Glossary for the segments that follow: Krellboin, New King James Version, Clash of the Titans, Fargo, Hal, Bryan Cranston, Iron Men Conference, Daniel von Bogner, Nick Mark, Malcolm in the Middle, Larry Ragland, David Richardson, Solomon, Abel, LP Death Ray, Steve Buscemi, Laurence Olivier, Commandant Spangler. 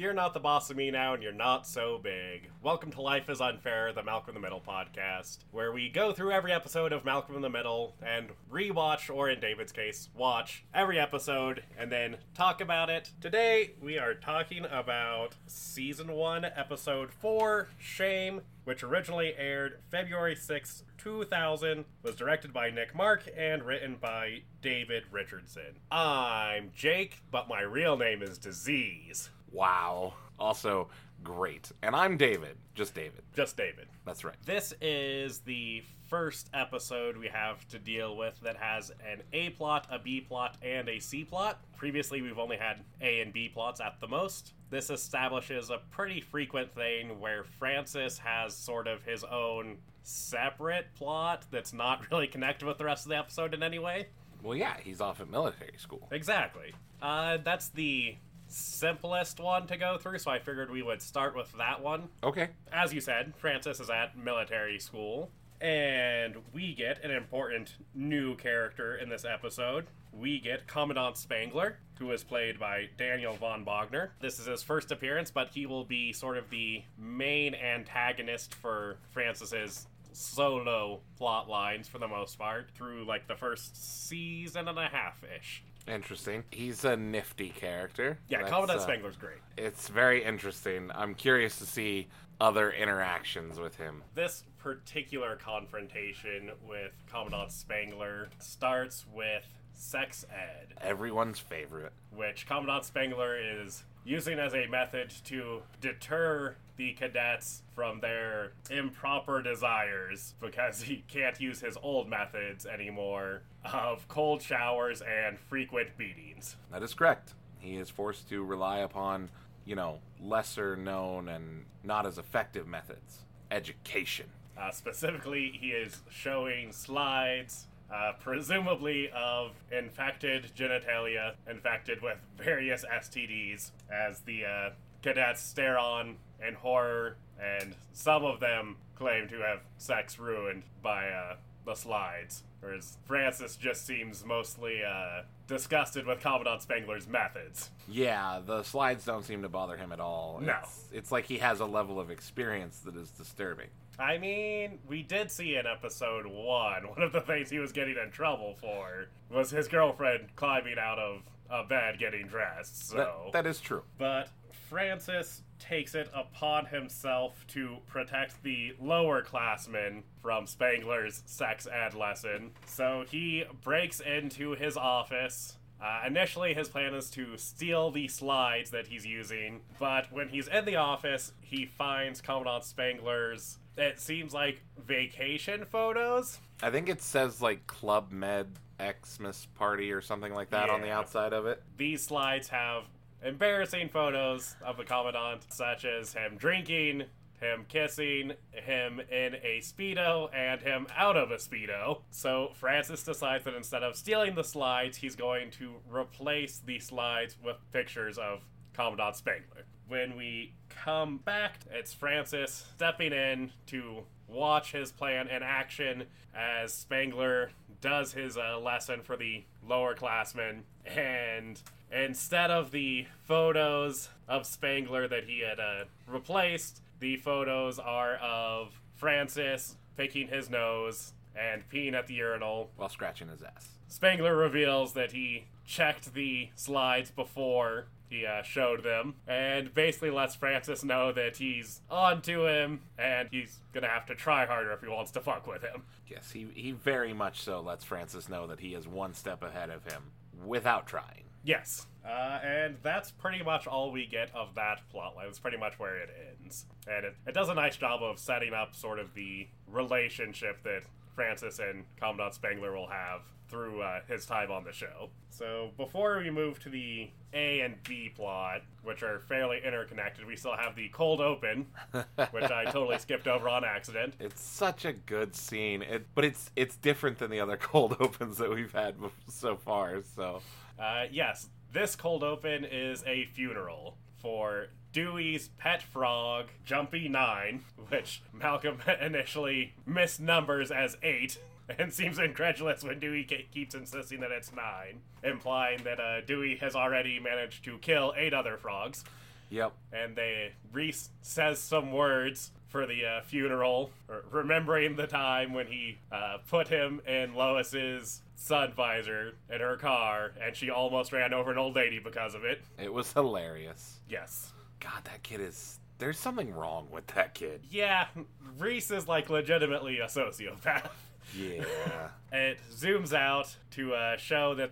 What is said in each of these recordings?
You're not the boss of me now, and you're not so big. Welcome to Life is Unfair, the Malcolm in the Middle podcast, where we go through every episode of Malcolm in the Middle and rewatch, or in David's case, watch every episode and then talk about it. Today, we are talking about Season 1, Episode 4, Shame, which originally aired February 6th, 2000, was directed by Nick Mark, and written by David Richardson. I'm Jake, but my real name is Disease. Wow. Also, great. And I'm David. Just David. Just David. That's right. This is the first episode we have to deal with that has an A plot, a B plot, and a C plot. Previously, we've only had A and B plots at the most. This establishes a pretty frequent thing where Francis has sort of his own separate plot that's not really connected with the rest of the episode in any way. Well, yeah, he's off at military school. Exactly. That's the simplest one to go through, so I figured we would start with that one. Okay. As you said, Francis is at military school, and we get an important new character in this episode. We get Commandant Spangler, who is played by Daniel von Bogner. This is his first appearance, but he will be sort of the main antagonist for Francis's solo plot lines for the most part through like the first season and a half-ish. Interesting. He's a nifty character. Yeah, Commandant Spangler's great. It's very interesting. I'm curious to see other interactions with him. This particular confrontation with Commandant Spangler starts with sex ed. Everyone's favorite. Which Commandant Spangler is using as a method to deter the cadets from their improper desires because he can't use his old methods anymore of cold showers and frequent beatings. That is correct. He is forced to rely upon, lesser known and not as effective methods. Education. Specifically, he is showing slides, presumably of infected genitalia, infected with various STDs, as the cadets stare on in horror, and some of them claim to have sex ruined by the slides. Whereas Francis just seems mostly disgusted with Commandant Spangler's methods. Yeah, the slides don't seem to bother him at all. No. It's like he has a level of experience that is disturbing. I mean, we did see in episode 1, one of the things he was getting in trouble for was his girlfriend climbing out of a bed getting dressed, so... That is true. But Francis takes it upon himself to protect the lower classmen from Spangler's sex ed lesson. So he breaks into his office. Initially, his plan is to steal the slides that he's using, but when he's in the office, he finds Commandant Spangler's, it seems like, vacation photos. I think it says, like, Club Med Xmas party or something like that on the outside of it. These slides have embarrassing photos of the Commandant, such as him drinking, him kissing, him in a Speedo, and him out of a Speedo. So Francis decides that instead of stealing the slides, he's going to replace the slides with pictures of Commandant Spangler. When we come back, it's Francis stepping in to watch his plan in action as Spangler does his lesson for the lower classmen, and instead of the photos of Spangler that he had replaced, the photos are of Francis picking his nose and peeing at the urinal while scratching his ass. Spangler reveals that he checked the slides before he showed them, and basically lets Francis know that he's onto him, and he's gonna have to try harder if he wants to fuck with him. Yes, he very much so lets Francis know that he is one step ahead of him, without trying. Yes. And that's pretty much all we get of that plotline. It's pretty much where it ends. And it does a nice job of setting up sort of the relationship that Francis and Commandant Spangler will have through his time on the show. So before we move to the A and B plot, which are fairly interconnected, we still have the cold open, which I totally skipped over on accident. It's such a good scene, but it's different than the other cold opens that we've had so far. So yes, this cold open is a funeral for Dewey's pet frog, Jumpy 9, which Malcolm initially misnumbers as 8, and seems incredulous when Dewey keeps insisting that it's 9, implying that Dewey has already managed to kill 8 other frogs. Yep. And they Reese says some words for the funeral, remembering the time when he put him in Lois's sun visor in her car, and she almost ran over an old lady because of it. It was hilarious. Yes. God, that kid is... There's something wrong with that kid. Yeah, Reese is, like, legitimately a sociopath. Yeah. It zooms out to show that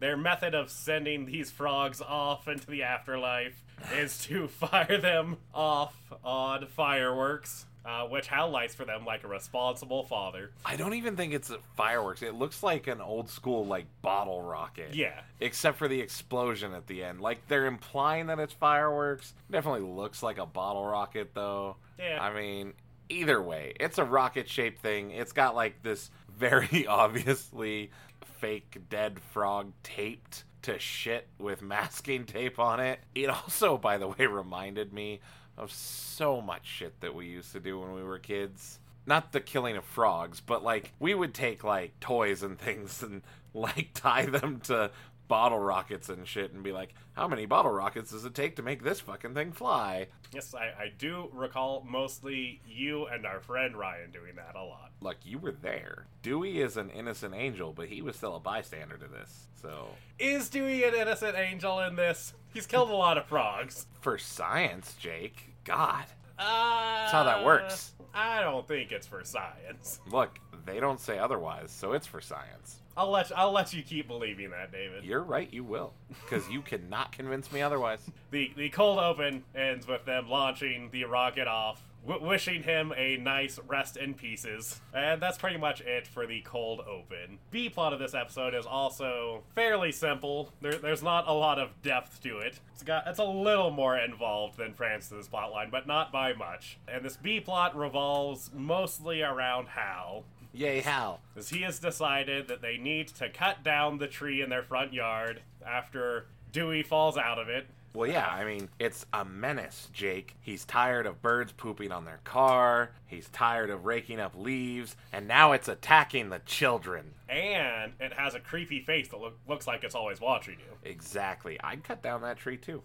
their method of sending these frogs off into the afterlife is to fire them off on fireworks, which Hal lights for them like a responsible father. I don't even think it's fireworks. It looks like an old school, like, bottle rocket. Yeah. Except for the explosion at the end. Like, they're implying that it's fireworks. Definitely looks like a bottle rocket, though. Yeah. I mean, either way, it's a rocket-shaped thing. It's got, like, this very obviously fake dead frog taped to shit with masking tape on it. It also, by the way, reminded me of so much shit that we used to do when we were kids. Not the killing of frogs, but, like, we would take, like, toys and things and, like, tie them to bottle rockets and shit and be like, how many bottle rockets does it take to make this fucking thing fly? Yes, I do recall mostly you and our friend Ryan doing that a lot. Like, you were there. Dewey is an innocent angel, but he was still a bystander to this, so... Is Dewey an innocent angel in this? He's killed a lot of frogs. For science, Jake. God. That's how that works. I don't think it's for science. Look, they don't say otherwise, so it's for science. I'll let you keep believing that, David. You're right, you will. Because you cannot convince me otherwise. The cold open ends with them launching the rocket off, wishing him a nice rest in pieces. And that's pretty much it for the cold open. B-plot of this episode is also fairly simple. There's not a lot of depth to it. It's a little more involved than Francis' plotline, but not by much. And this B-plot revolves mostly around Hal. Yay, Hal. Because he has decided that they need to cut down the tree in their front yard after Dewey falls out of it. Well, yeah, I mean, it's a menace, Jake. He's tired of birds pooping on their car. He's tired of raking up leaves. And now it's attacking the children. And it has a creepy face that looks like it's always watching you. Exactly. I'd cut down that tree, too.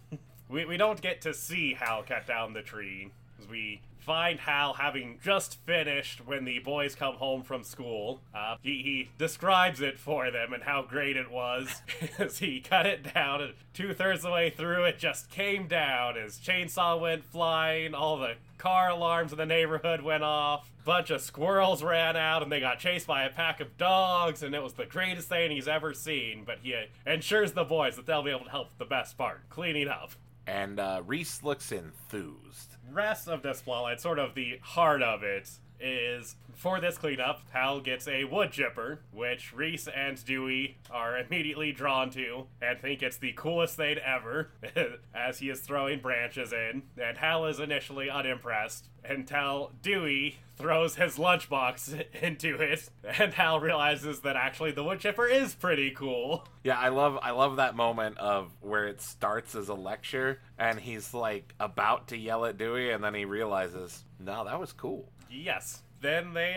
We don't get to see Hal cut down the tree. We find Hal having just finished when the boys come home from school. He describes it for them and how great it was as he cut it down, and 2/3 of the way through it just came down. His chainsaw went flying, all the car alarms in the neighborhood went off, bunch of squirrels ran out, and they got chased by a pack of dogs, and it was the greatest thing he's ever seen, but he ensures the boys that they'll be able to help with the best part, cleaning up. And Reese looks enthused. Rest of this plotline, sort of the heart of it, is for this cleanup, Hal gets a wood chipper, which Reese and Dewey are immediately drawn to and think it's the coolest thing ever as he is throwing branches in. And Hal is initially unimpressed until Dewey throws his lunchbox into it, and Hal realizes that actually the wood chipper is pretty cool. Yeah, I love that moment of where it starts as a lecture, and he's, like, about to yell at Dewey, and then he realizes, no, that was cool. Yes. Then they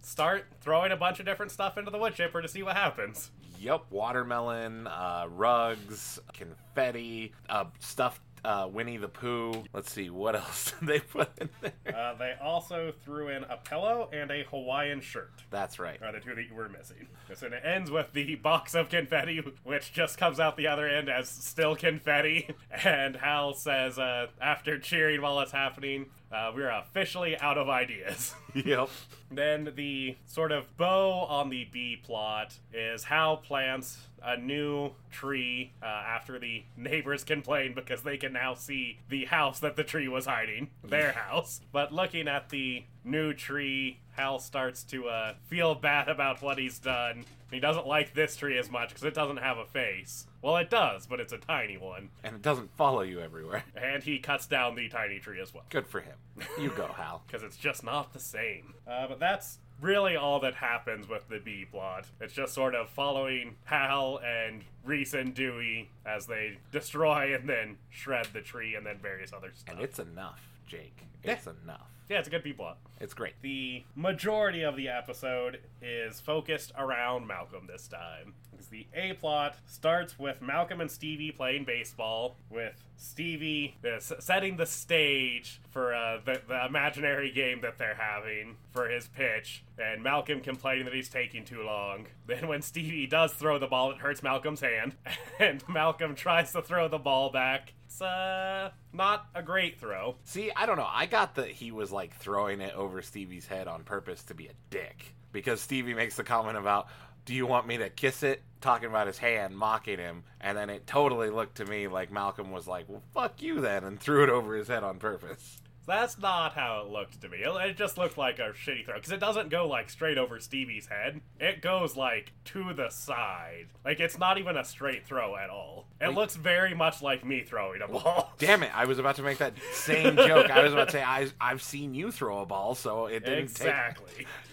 start throwing a bunch of different stuff into the wood chipper to see what happens. Yep, watermelon, rugs, confetti, stuffed Winnie the Pooh. Let's see, what else did they put in there? They also threw in a pillow and a Hawaiian shirt. That's right. Are the two that you were missing. And it ends with the box of confetti, which just comes out the other end as still confetti. And Hal says, after cheering while it's happening, we're officially out of ideas. Yep. Then the sort of bow on the B plot is Hal plants a new tree after the neighbors complain because they can now see the house that the tree was hiding, their house. But looking at the new tree, Hal starts to feel bad about what he's done. He doesn't like this tree as much because it doesn't have a face. Well, it does, but it's a tiny one. And it doesn't follow you everywhere. And he cuts down the tiny tree as well. Good for him. You go, Hal. Because it's just not the same. But that's really all that happens with the B-plot. It's just sort of following Hal and Reese and Dewey as they destroy and then shred the tree and then various other stuff. And it's enough, Jake. It's enough. Yeah, it's a good B-plot. It's great. The majority of the episode is focused around Malcolm this time. is the A-plot starts with Malcolm and Stevie playing baseball, with Stevie setting the stage for the imaginary game that they're having for his pitch, and Malcolm complaining that he's taking too long. Then when Stevie does throw the ball, it hurts Malcolm's hand, and Malcolm tries to throw the ball back. It's not a great throw. See, I don't know. I got that he was like throwing it over Stevie's head on purpose to be a dick, because Stevie makes the comment about, "Do you want me to kiss it?" Talking about his hand, mocking him, and then it totally looked to me like Malcolm was like, "Well, fuck you then," and threw it over his head on purpose. That's not how it looked to me. It just looked like a shitty throw, because it doesn't go, like, straight over Stevie's head. It goes, like, to the side. Like, it's not even a straight throw at all. It looks very much like me throwing a ball. Damn it, I was about to make that same joke. I was about to say, I've seen you throw a ball, so it didn't,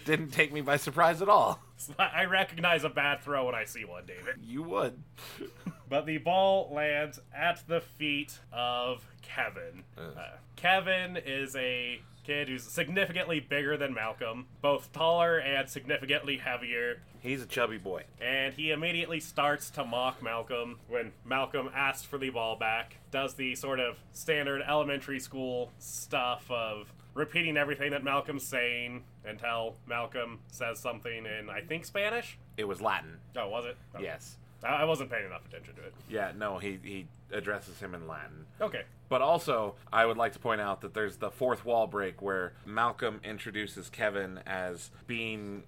didn't take me by surprise at all. I recognize a bad throw when I see one, David. You would. But the ball lands at the feet of Kevin. Kevin is a kid who's significantly bigger than Malcolm, both taller and significantly heavier. He's a chubby boy. And he immediately starts to mock Malcolm when Malcolm asks for the ball back, does the sort of standard elementary school stuff of repeating everything that Malcolm's saying until Malcolm says something in, I think, Spanish? It was Latin. Oh, was it? Oh. Yes. I wasn't paying enough attention to it. Yeah, no, he addresses him in Latin. Okay. But also, I would like to point out that there's the fourth wall break where Malcolm introduces Kevin as being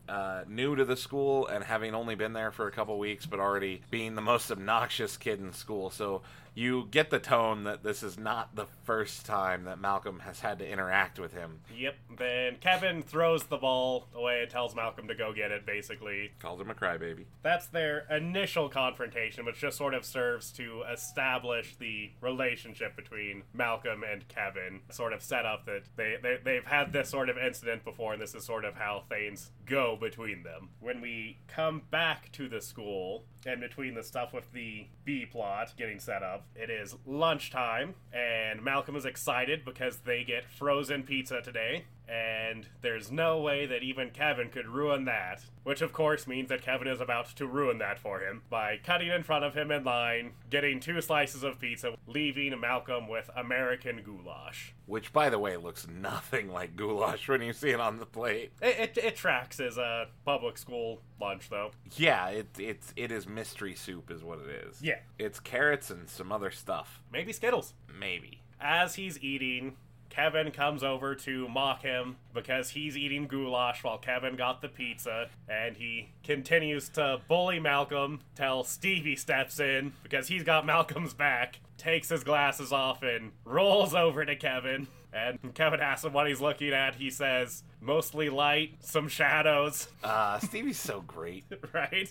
new to the school and having only been there for a couple weeks, but already being the most obnoxious kid in school. So you get the tone that this is not the first time that Malcolm has had to interact with him. Yep. Then Kevin throws the ball away and tells Malcolm to go get it, basically. Calls him a crybaby. That's their initial confrontation, which just sort of serves to establish the relationship between Malcolm and Kevin, sort of set up that they've had this sort of incident before, and this is sort of how things go between them. When we come back to the school, and between the stuff with the B-plot getting set up, it is lunchtime, and Malcolm is excited because they get frozen pizza today, and there's no way that even Kevin could ruin that, which of course means that Kevin is about to ruin that for him by cutting in front of him in line, getting 2 slices of pizza, leaving Malcolm with American goulash. Which, by the way, looks nothing like goulash when you see it on the plate. It tracks as a public school lunch, though. Yeah, it is mystery soup is what it is. Yeah. It's carrots and some other stuff. Maybe Skittles. Maybe. As he's eating, Kevin comes over to mock him because he's eating goulash while Kevin got the pizza, and he continues to bully Malcolm till Stevie steps in because he's got Malcolm's back, takes his glasses off, and rolls over to Kevin. And Kevin asks him what he's looking at. He says, "Mostly light, some shadows." Stevie's so great. Right?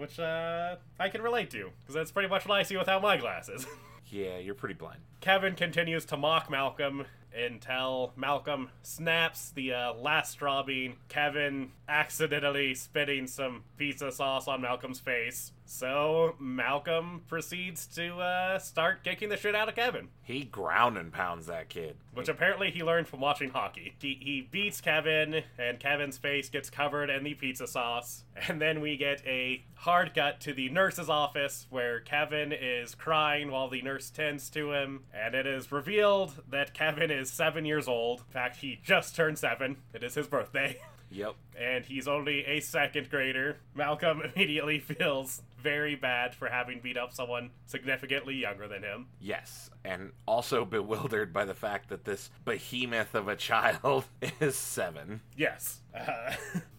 Which I can relate to, because that's pretty much what I see without my glasses. Yeah, you're pretty blind. Kevin continues to mock Malcolm until Malcolm snaps the last straw being Kevin accidentally spitting some pizza sauce on Malcolm's face. So Malcolm proceeds to start kicking the shit out of Kevin. He ground and pounds that kid. Which apparently he learned from watching hockey. He beats Kevin, and Kevin's face gets covered in the pizza sauce. And then we get a hard cut to the nurse's office where Kevin is crying while the nurse tends to him. And it is revealed that Kevin is 7 years old. In fact, he just turned 7. It is his birthday. Yep. And he's only a 2nd grader. Malcolm immediately feels very bad for having beat up someone significantly younger than him. Yes, and also bewildered by the fact that this behemoth of a child is 7. Yes.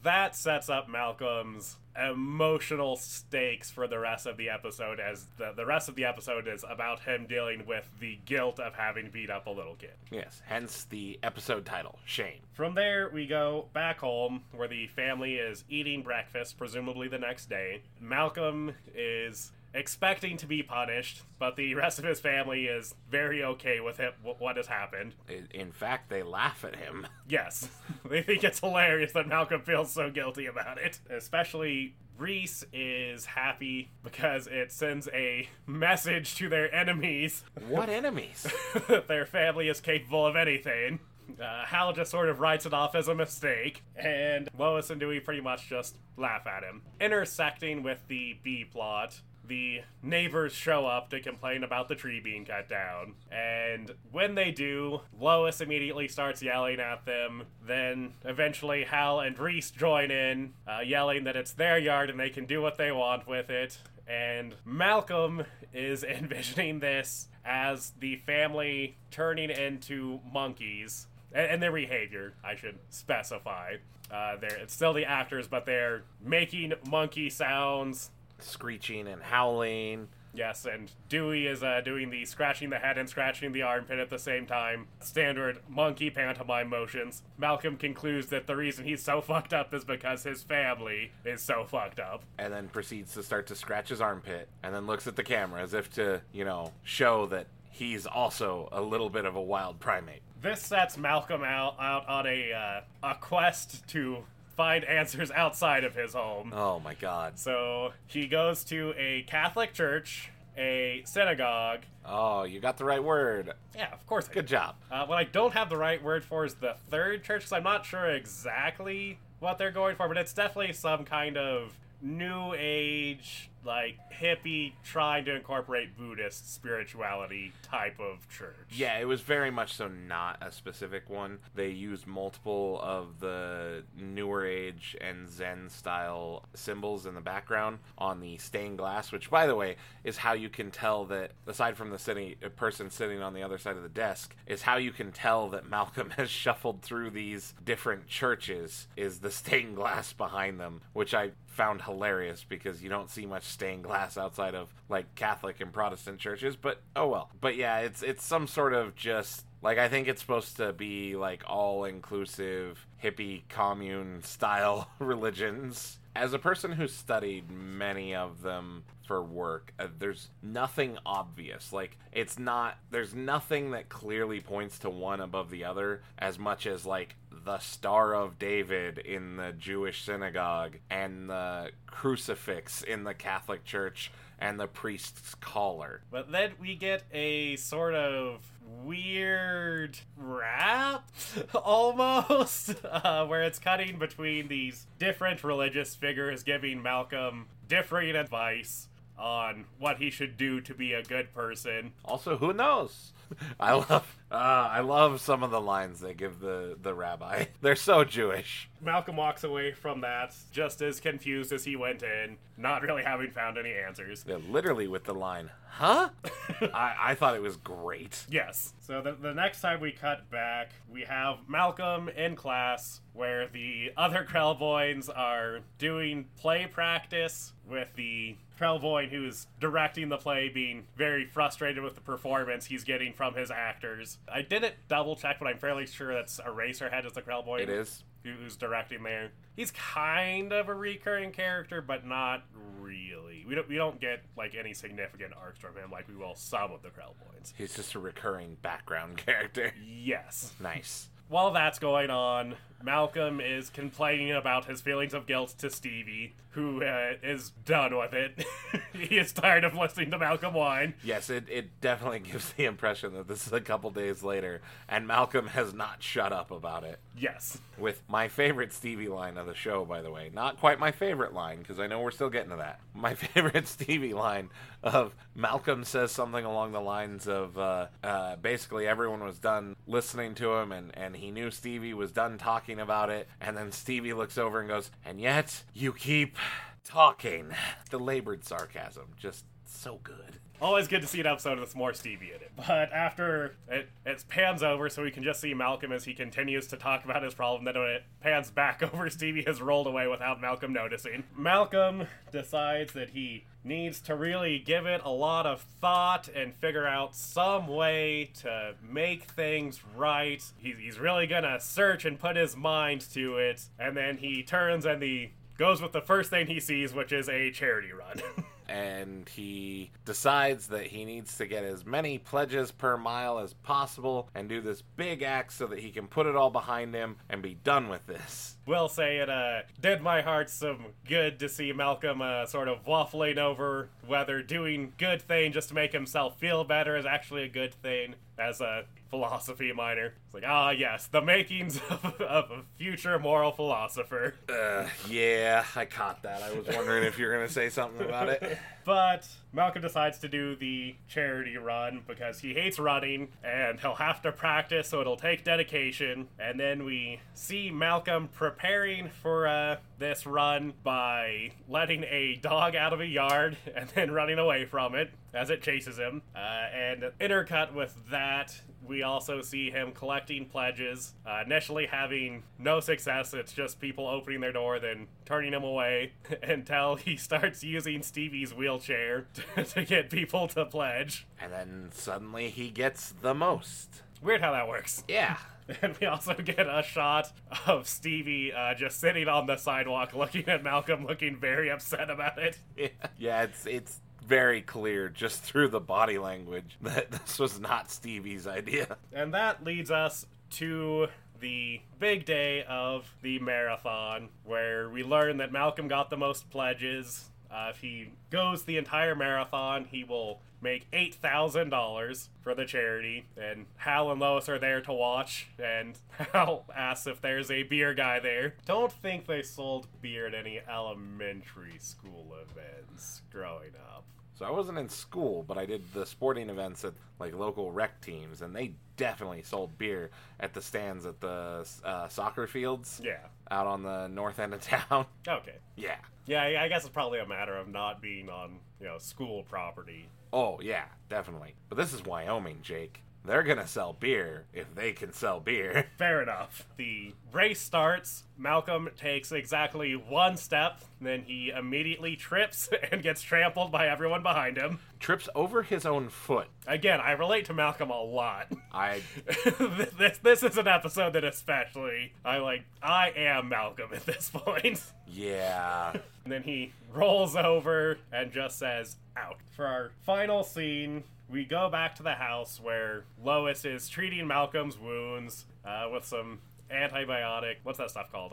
That sets up Malcolm's emotional stakes for the rest of the episode, as the rest of the episode is about him dealing with the guilt of having beat up a little kid. Yes, hence the episode title, Shame. From there, we go back home, where the family is eating breakfast, presumably the next day. Malcolm is expecting to be punished, but the rest of his family is very okay with him, what has happened. In fact, they laugh at him. Yes. They think it's hilarious that Malcolm feels so guilty about it. Especially Reese is happy because it sends a message to their enemies. What enemies? That their family is capable of anything. Hal just sort of writes it off as a mistake, and Lois and Dewey pretty much just laugh at him. Intersecting with the B-plot, the neighbors show up to complain about the tree being cut down. And when they do, Lois immediately starts yelling at them. Then eventually Hal and Reese join in, yelling that it's their yard and they can do what they want with it. And Malcolm is envisioning this as the family turning into monkeys. And their behavior, I should specify. It's still the actors, but they're making monkey sounds. Screeching and howling. Yes, and Dewey is doing the scratching the head and scratching the armpit at the same time. Standard monkey pantomime motions. Malcolm concludes that the reason he's so fucked up is because his family is so fucked up. And then proceeds to start to scratch his armpit, and then looks at the camera as if to, show that he's also a little bit of a wild primate. This sets Malcolm out on a quest to find answers outside of his home. Oh my god. So he goes to a Catholic church, a synagogue. Oh, you got the right word. Yeah, of course. Good job. What I don't have the right word for is the third church, because I'm not sure exactly what they're going for, but it's definitely some kind of new age, hippie, trying to incorporate Buddhist spirituality type of church. Yeah, it was very much so not a specific one. They used multiple of the newer age and Zen style symbols in the background on the stained glass, which, by the way, is how you can tell that, aside from the person sitting on the other side of the desk, is how you can tell that Malcolm has shuffled through these different churches, is the stained glass behind them, which I found hilarious because you don't see much stained glass outside of Catholic and Protestant churches, but oh well. But yeah, it's some sort of just I think it's supposed to be all inclusive hippie commune style religions. As a person who studied many of them for work, there's nothing obvious. There's nothing that clearly points to one above the other as much as the Star of David in the Jewish synagogue and the crucifix in the Catholic Church and the priest's collar. But then we get a sort of weird rap, almost, where it's cutting between these different religious figures giving Malcolm differing advice on what he should do to be a good person. Also, who knows? I love some of the lines they give the rabbi. They're so Jewish. Malcolm walks away from that just as confused as he went in, not really having found any answers. Yeah, literally with the line, huh? I thought it was great. Yes. So the next time we cut back, we have Malcolm in class where the other Krellboins are doing play practice with the Krellboin who's directing the play being very frustrated with the performance he's getting from his actors. I didn't double check, but I'm fairly sure that's Eraserhead is the Krellboin. It is. Who's directing there. He's kind of a recurring character, but not really. We don't get any significant arcs from him like we will some of the Krellboins. He's just a recurring background character. Yes. Nice. While that's going on, Malcolm is complaining about his feelings of guilt to Stevie, who is done with it. He is tired of listening to Malcolm whine. Yes, it definitely gives the impression that this is a couple days later, and Malcolm has not shut up about it. Yes. With my favorite Stevie line of the show, by the way. Not quite my favorite line, because I know we're still getting to that. My favorite Stevie line of Malcolm says something along the lines of, basically everyone was done listening to him, and he knew Stevie was done talking about it, and then Stevie looks over and goes, and yet you keep talking. The labored sarcasm, just so good. Always good to see an episode with more Stevie in it. But after it pans over, so we can just see Malcolm as he continues to talk about his problem. Then when it pans back over, Stevie has rolled away without Malcolm noticing. Malcolm decides that he needs to really give it a lot of thought and figure out some way to make things right. He's really gonna search and put his mind to it. And then he turns and he goes with the first thing he sees, which is a charity run. And he decides that he needs to get as many pledges per mile as possible and do this big act so that he can put it all behind him and be done with this. Will say it did my heart some good to see Malcolm sort of waffling over whether doing good thing just to make himself feel better is actually a good thing as a philosophy minor. It's like, ah, yes, the makings of a future moral philosopher. Yeah, I caught that. I was wondering if you were going to say something about it. But Malcolm decides to do the charity run because he hates running, and he'll have to practice, so it'll take dedication. And then we see Malcolm preparing for this run by letting a dog out of a yard and then running away from it as it chases him. And intercut with that, we also see him collecting pledges, initially having no success. It's just people opening their door, then turning him away until he starts using Stevie's wheelchair to get people to pledge. And then suddenly he gets the most. Weird how that works. Yeah. And we also get a shot of Stevie just sitting on the sidewalk looking at Malcolm, looking very upset about it. Yeah, it's very clear just through the body language that this was not Stevie's idea. And that leads us to the big day of the marathon, where we learn that Malcolm got the most pledges. If he goes the entire marathon, he will make $8,000 for the charity, and Hal and Lois are there to watch, and Hal asks if there's a beer guy there. Don't think they sold beer at any elementary school events growing up. So I wasn't in school, but I did the sporting events at, like, local rec teams, and they definitely sold beer at the stands at the soccer fields. Yeah. Out on the north end of town. Okay. Yeah. Yeah, I guess it's probably a matter of not being on, school property. Oh, yeah, definitely. But this is Wyoming, Jake. They're gonna sell beer if they can sell beer. Fair enough. The race starts. Malcolm takes exactly one step, then he immediately trips and gets trampled by everyone behind him. Trips over his own foot. Again, I relate to Malcolm a lot. This is an episode that especially, I am Malcolm at this point. Yeah. And then he rolls over and just says, out. For our final scene, we go back to the house where Lois is treating Malcolm's wounds with some antibiotic. What's that stuff called?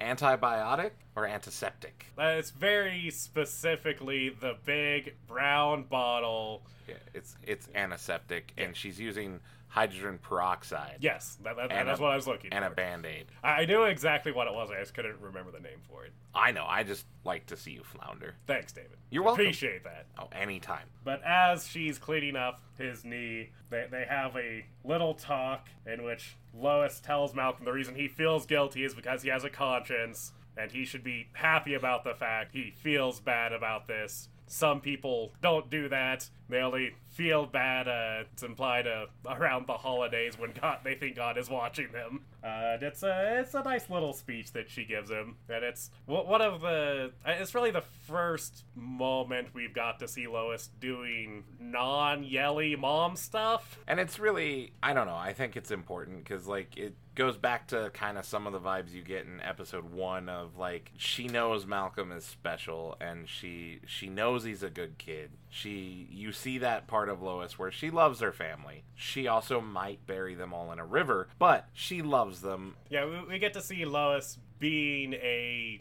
Antibiotic or antiseptic? It's very specifically the big brown bottle. Yeah, it's antiseptic, yeah. And she's using hydrogen peroxide. Yes, that's what I was looking for. And a Band-Aid. I knew exactly what it was. I just couldn't remember the name for it. I know. I just like to see you flounder. Thanks, David. You're welcome. Appreciate that. Oh, anytime. But as she's cleaning up his knee, they have a little talk in which Lois tells Malcolm the reason he feels guilty is because he has a conscience, and he should be happy about the fact he feels bad about this. Some people don't do that. They only feel bad, it's implied, around the holidays when they think God is watching them. It's a nice little speech that she gives him. And it's one of the... It's really the first moment we've got to see Lois doing non-yelly mom stuff. And it's really... I don't know. I think it's important because, it goes back to kind of some of the vibes you get in episode 1 of, she knows Malcolm is special and she knows he's a good kid. You see that part of Lois where she loves her family. She also might bury them all in a river, but she loves them. Yeah, we get to see Lois being a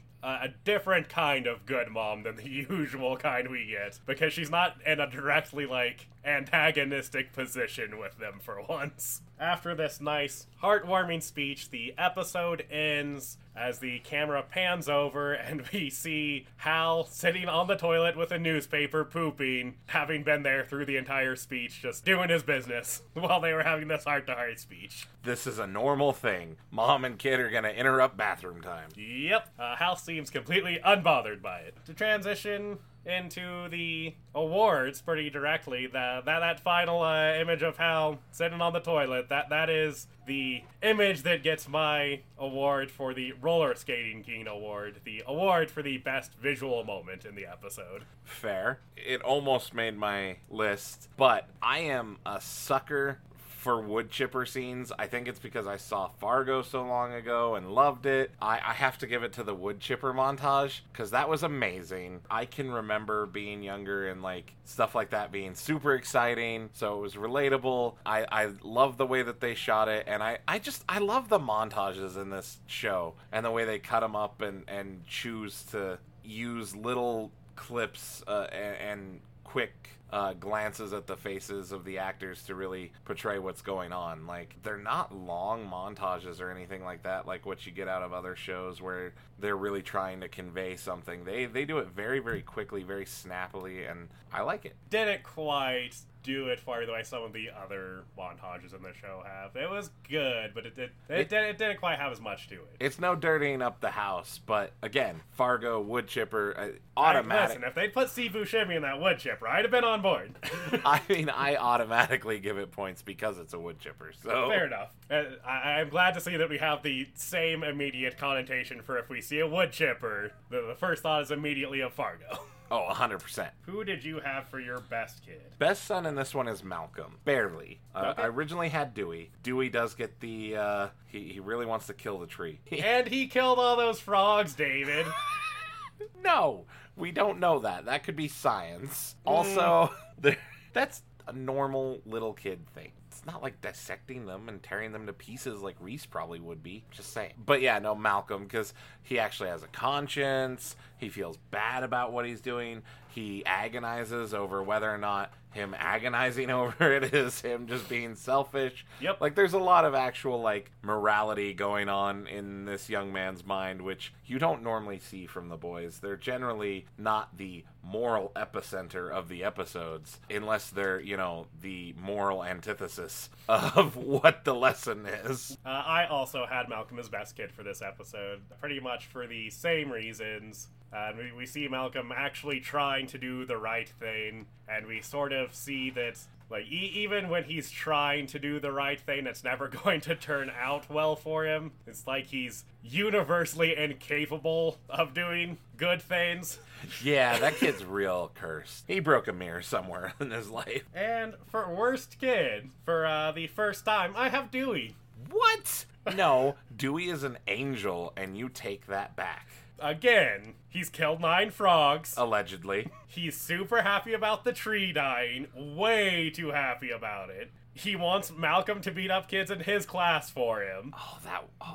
different kind of good mom than the usual kind we get, because she's not in a directly, antagonistic position with them for once. After this nice, heartwarming speech, the episode ends as the camera pans over and we see Hal sitting on the toilet with a newspaper pooping, having been there through the entire speech, just doing his business while they were having this heart-to-heart speech. This is a normal thing. Mom and kid are going to interrupt bathroom time. Yep. Hal seems completely unbothered by it. To transition into the awards pretty directly, that final image of Hal sitting on the toilet, that is the image that gets my award for the Roller Skating King Award, the award for the best visual moment in the episode. Fair. It almost made my list, but I am a sucker for wood chipper scenes. I think it's because I saw Fargo so long ago and loved it. I have to give it to the wood chipper montage, because that was amazing. I can remember being younger and stuff like that being super exciting, so it was relatable. I love the way that they shot it, and I love the montages in this show, and the way they cut them up and choose to use little clips and quick glances at the faces of the actors to really portray what's going on. Like, they're not long montages or anything like that, like what you get out of other shows where they're really trying to convey something. They do it very, very quickly, very snappily, and I like it. Didn't quite do it farther than some of the other montages in the show have. It was good, but it didn't quite have as much to it. It's no dirtying up the house, but again, Fargo, wood chipper, automatic. Listen, if they'd put Steve Buscemi in that wood chipper, I'd have been on board. I mean, I automatically give it points because it's a wood chipper, so. Fair enough. I'm glad to see that we have the same immediate connotation for if we see a wood chipper, the first thought is immediately of Fargo. Oh, 100%. Who did you have for your best kid? Best son in this one is Malcolm. Barely. Okay. I originally had Dewey. Dewey does get the, he really wants to kill the tree. And he killed all those frogs, David. No, we don't know that. That could be science. Also, that's a normal little kid thing. It's not like dissecting them and tearing them to pieces like Reese probably would be. Just saying. But yeah, no, Malcolm, because he actually has a conscience. He feels bad about what he's doing. He agonizes over whether or not him agonizing over it is him just being selfish. Yep. Like, there's a lot of actual, like, morality going on in this young man's mind, which you don't normally see from the boys. They're generally not the moral epicenter of the episodes, unless they're, you know, the moral antithesis of what the lesson is. I also had Malcolm as best kid for this episode, pretty much for the same reasons. And we see Malcolm actually trying to do the right thing, and we sort of see that, like, even when he's trying to do the right thing, it's never going to turn out well for him. It's like he's universally incapable of doing good things. Yeah, that kid's real cursed. He broke a mirror somewhere in his life. And for worst kid, for the first time, I have Dewey. What? No, Dewey is an angel, and you take that back. Again, he's killed 9 frogs. Allegedly. He's super happy about the tree dying. Way too happy about it. He wants Malcolm to beat up kids in his class for him. Oh,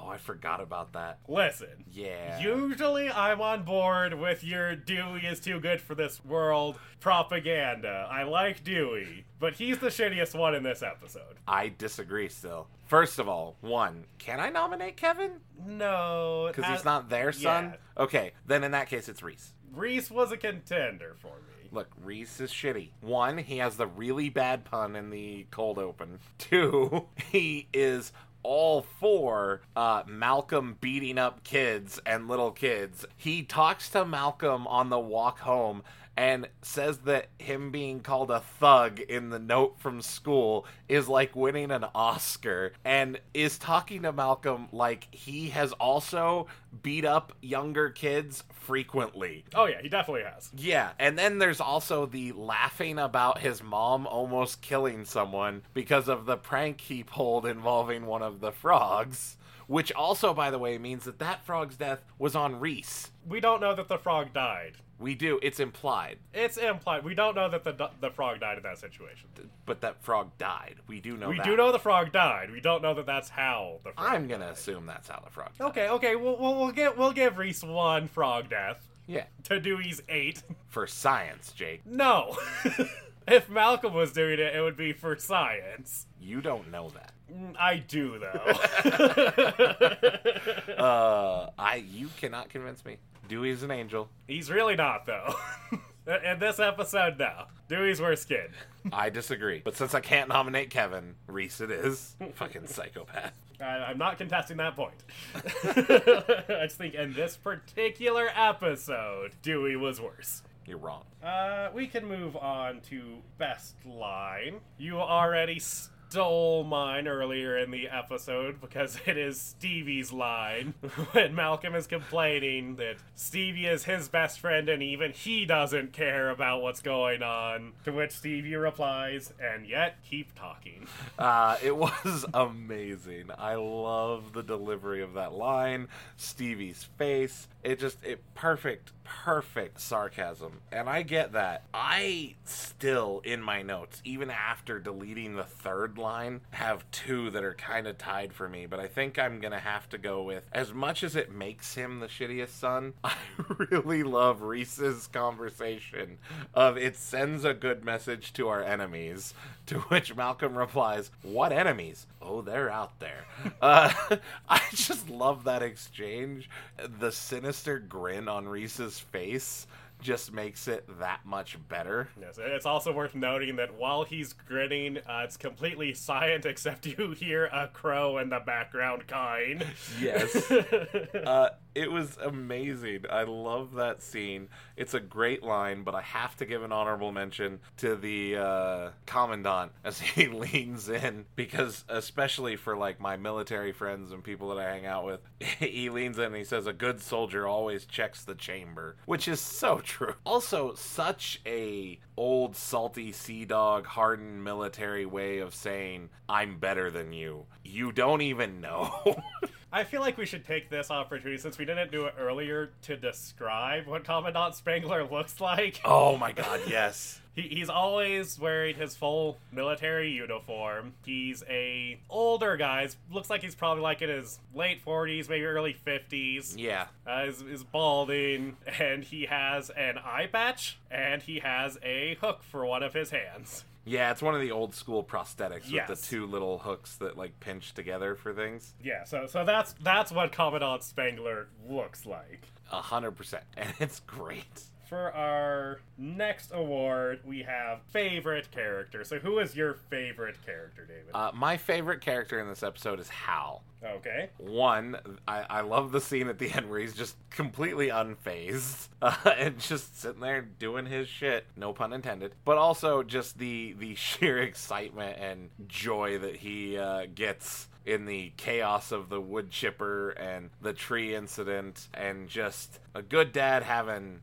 I forgot about that. Listen. Yeah. Usually I'm on board with your Dewey is too good for this world propaganda. I like Dewey, but he's the shittiest one in this episode. I disagree still. First of all, one, can I nominate Kevin? No. Because he's not their son? Yeah. Okay, then in that case it's Reese. Reese was a contender for me. Look, Reese is shitty. 1, he has the really bad pun in the cold open. 2, he is all for Malcolm beating up kids and little kids. He talks to Malcolm on the walk home and says that him being called a thug in the note from school is like winning an Oscar, and is talking to Malcolm like he has also beat up younger kids frequently. Oh yeah, he definitely has. Yeah, and then there's also the laughing about his mom almost killing someone because of the prank he pulled involving one of the frogs. Which also, by the way, means that that frog's death was on Reese. We don't know that the frog died. We do. It's implied. It's implied. We don't know that the frog died in that situation. But that frog died. We do know that. We do know the frog died. We don't know that that's how the frog died. I'm going to assume that's how the frog died. Okay. We'll give Reese 1 frog death. Yeah. To Dewey's 8. For science, Jake. No. If Malcolm was doing it, it would be for science. You don't know that. I do, though. You cannot convince me. Dewey's an angel. He's really not, though. In this episode, no. Dewey's worse kid. I disagree. But since I can't nominate Kevin, Reese it is. Fucking psychopath. I'm not contesting that point. I just think in this particular episode, Dewey was worse. You're wrong. We can move on to best line. You already stole mine earlier in the episode because it is Stevie's line when Malcolm is complaining that Stevie is his best friend and even he doesn't care about what's going on, to which Stevie replies, and yet keep talking. It was amazing. I love the delivery of that line, Stevie's face. It just, perfect perfect sarcasm, and I get that. I still, in my notes, even after deleting the third line, have two that are kind of tied for me, but I think I'm going to have to go with, as much as it makes him the shittiest son, I really love Reese's conversation of, it sends a good message to our enemies, to which Malcolm replies, what enemies? Oh, they're out there. I just love that exchange. The sinister grin on Reese's face just makes it that much better. Yes, it's also worth noting that while he's grinning, it's completely silent except you hear a crow in the background, kind. Yes. It was amazing. I love that scene. It's a great line, but I have to give an honorable mention to the Commandant as he leans in, because especially for like my military friends and people that I hang out with, he leans in and he says, a good soldier always checks the chamber, which is so true. Also, such a old salty sea dog, hardened military way of saying, I'm better than you. You don't even know. I feel like we should take this opportunity, since we didn't do it earlier, to describe what Commandant Spangler looks like. Oh my god, yes. He's always wearing his full military uniform. He's a older guy. Looks like he's probably like in his late 40s, maybe early 50s. Yeah. He's balding, and he has an eye patch, and he has a hook for one of his hands. Yeah, it's one of the old school prosthetics with the two little hooks that like pinch together for things. Yeah, so that's what Commandant Spangler looks like. 100%, and it's great. For our next award, we have favorite character. So who is your favorite character, David? My favorite character in this episode is Hal. Okay. One, I love the scene at the end where he's just completely unfazed and just sitting there doing his shit. No pun intended. But also just the sheer excitement and joy that he gets in the chaos of the wood chipper and the tree incident, and just a good dad having,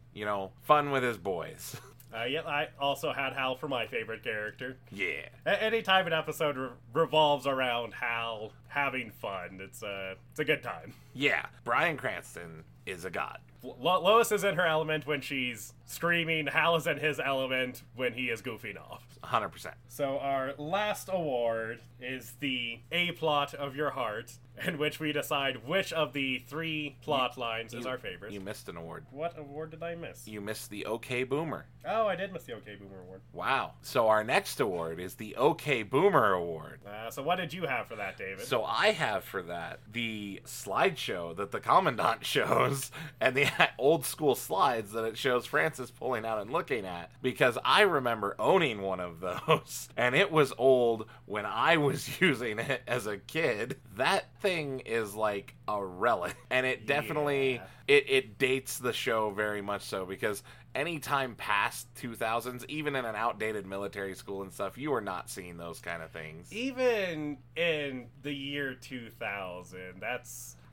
fun with his boys. I also had Hal for my favorite character. Yeah. Anytime an episode revolves around Hal having fun, it's a good time. Yeah. Bryan Cranston is a god. Lois is in her element when she's screaming. Hal is in his element when he is goofing off. 100%. So our last award is the A-plot of your heart, in which we decide which of the three plot lines is our favorite. You missed an award. What award did I miss? You missed the OK Boomer. Oh, I did miss the OK Boomer award. Wow. So our next award is the OK Boomer award. So what did you have for that, David? So I have for that the slideshow that the Commandant shows, and the old school slides that it shows Francis pulling out and looking at, because I remember owning one of those, and it was old when I was using it as a kid. That thing is like a relic, and it definitely it dates the show very much so, because any time past 2000s, even in an outdated military school and stuff, you are not seeing those kind of things. Even in the year 2000,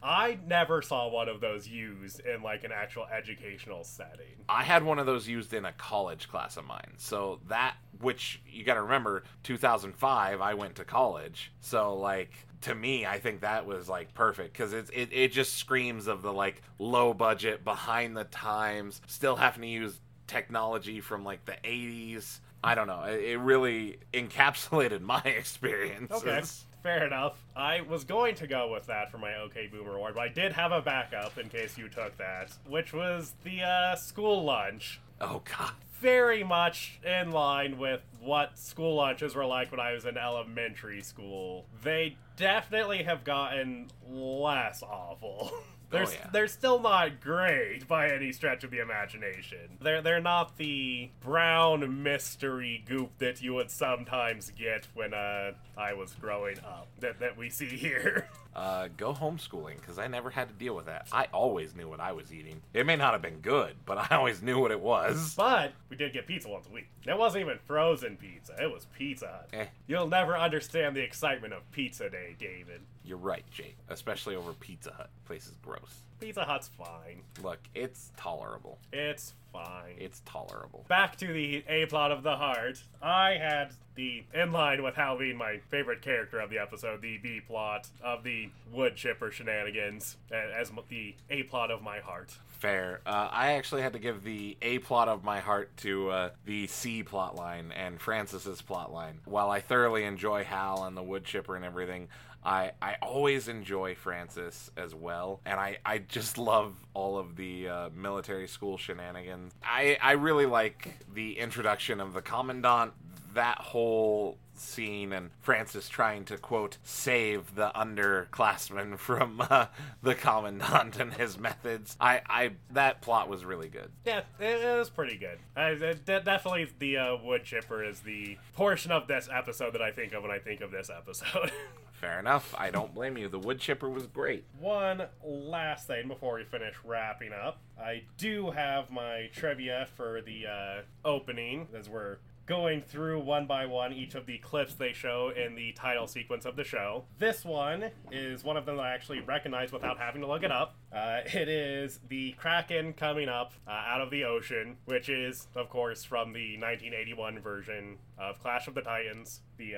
I never saw one of those used in, like, an actual educational setting. I had one of those used in a college class of mine. So that, which, you gotta remember, 2005, I went to college. So, like, to me, I think that was, like, perfect. Because it just screams of the, like, low budget, behind the times, still having to use technology from, like, the 80s. I don't know. It really encapsulated my experiences. Okay. Fair enough. I was going to go with that for my OK Boomer award, but I did have a backup in case you took that, which was the school lunch. Oh, God. Very much in line with what school lunches were like when I was in elementary school. They definitely have gotten less awful. They're still not great by any stretch of the imagination. They're not the brown mystery goop that you would sometimes get when I was growing up that we see here. Go homeschooling, because I never had to deal with that. I always knew what I was eating. It may not have been good, but I always knew what it was. But we did get pizza once a week. It wasn't even frozen pizza. It was Pizza Hut. You'll never understand the excitement of Pizza Day, David. You're right, Jake. Especially over Pizza Hut. Place is gross. Pizza Hut's fine. Look, it's tolerable. It's fine. It's tolerable. Back to the A-plot of the heart. I had the in line with Hal being my favorite character of the episode, the B plot of the wood chipper shenanigans as the A plot of my heart. Fair. I actually had to give the A plot of my heart to the C plot line and Francis's plot line. While I thoroughly enjoy Hal and the wood chipper and everything, I always enjoy Francis as well, and I just love all of the military school shenanigans. I really like the introduction of the Commandant, that whole scene, and Francis trying to, quote, save the underclassmen from the Commandant and his methods. That plot was really good. Yeah, it was pretty good. Definitely the wood chipper is the portion of this episode that I think of when I think of this episode. Fair enough. I don't blame you. The wood chipper was great. One last thing before we finish wrapping up. I do have my trivia for the opening, as we're going through one by one each of the clips they show in the title sequence of the show. This one is one of them that I actually recognize without having to look it up. It is the Kraken coming up out of the ocean, which is, of course, from the 1981 version of Clash of the Titans, the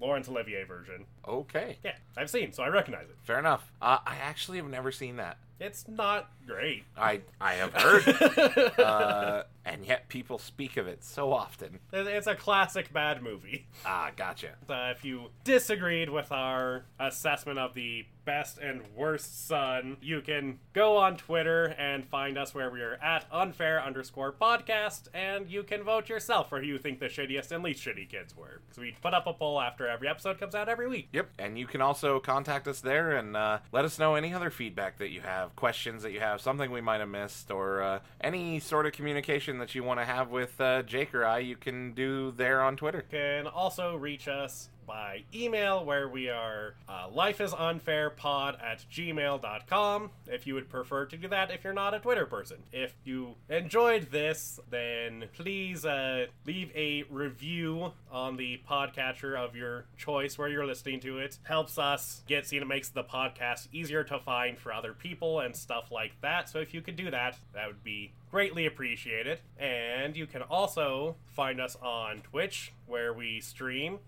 Laurence Olivier version. Okay. Yeah, I've seen, so I recognize it. Fair enough. I actually have never seen that. It's not great. I have heard, and yet people speak of it so often. It's a classic bad movie. Ah, gotcha. If you disagreed with our assessment of the best and worst son, you can go on Twitter and find us where we are at @unfair_podcast, and you can vote yourself for who you think the shittiest and least shitty kids were. So we put up a poll after every episode comes out every week. Yep, and you can also contact us there and let us know any other feedback that you have, questions that you have, something we might have missed, or any sort of communication that you want to have with Jake or I, you can do there on Twitter. You can also reach us by email, where we are lifeisunfairpod@gmail.com, if you would prefer to do that, if you're not a Twitter person. If you enjoyed this, then please leave a review on the podcatcher of your choice where you're listening to it. Helps us get seen. It makes the podcast easier to find for other people and stuff like that. So if you could do that, that would be greatly appreciated. And you can also find us on Twitch, where we stream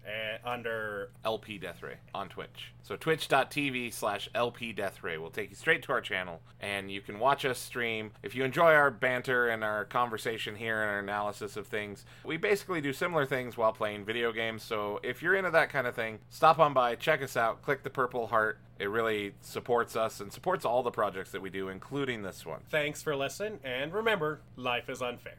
under LP Death Ray on Twitch. So twitch.tv/LP Death Ray will take you straight to our channel, and you can watch us stream. If you enjoy our banter and our conversation here and our analysis of things, we basically do similar things while playing video games. So if you're into that kind of thing, stop on by, check us out, click the purple heart. It really supports us and supports all the projects that we do, including this one. Thanks for listening, and remember, life is unfair.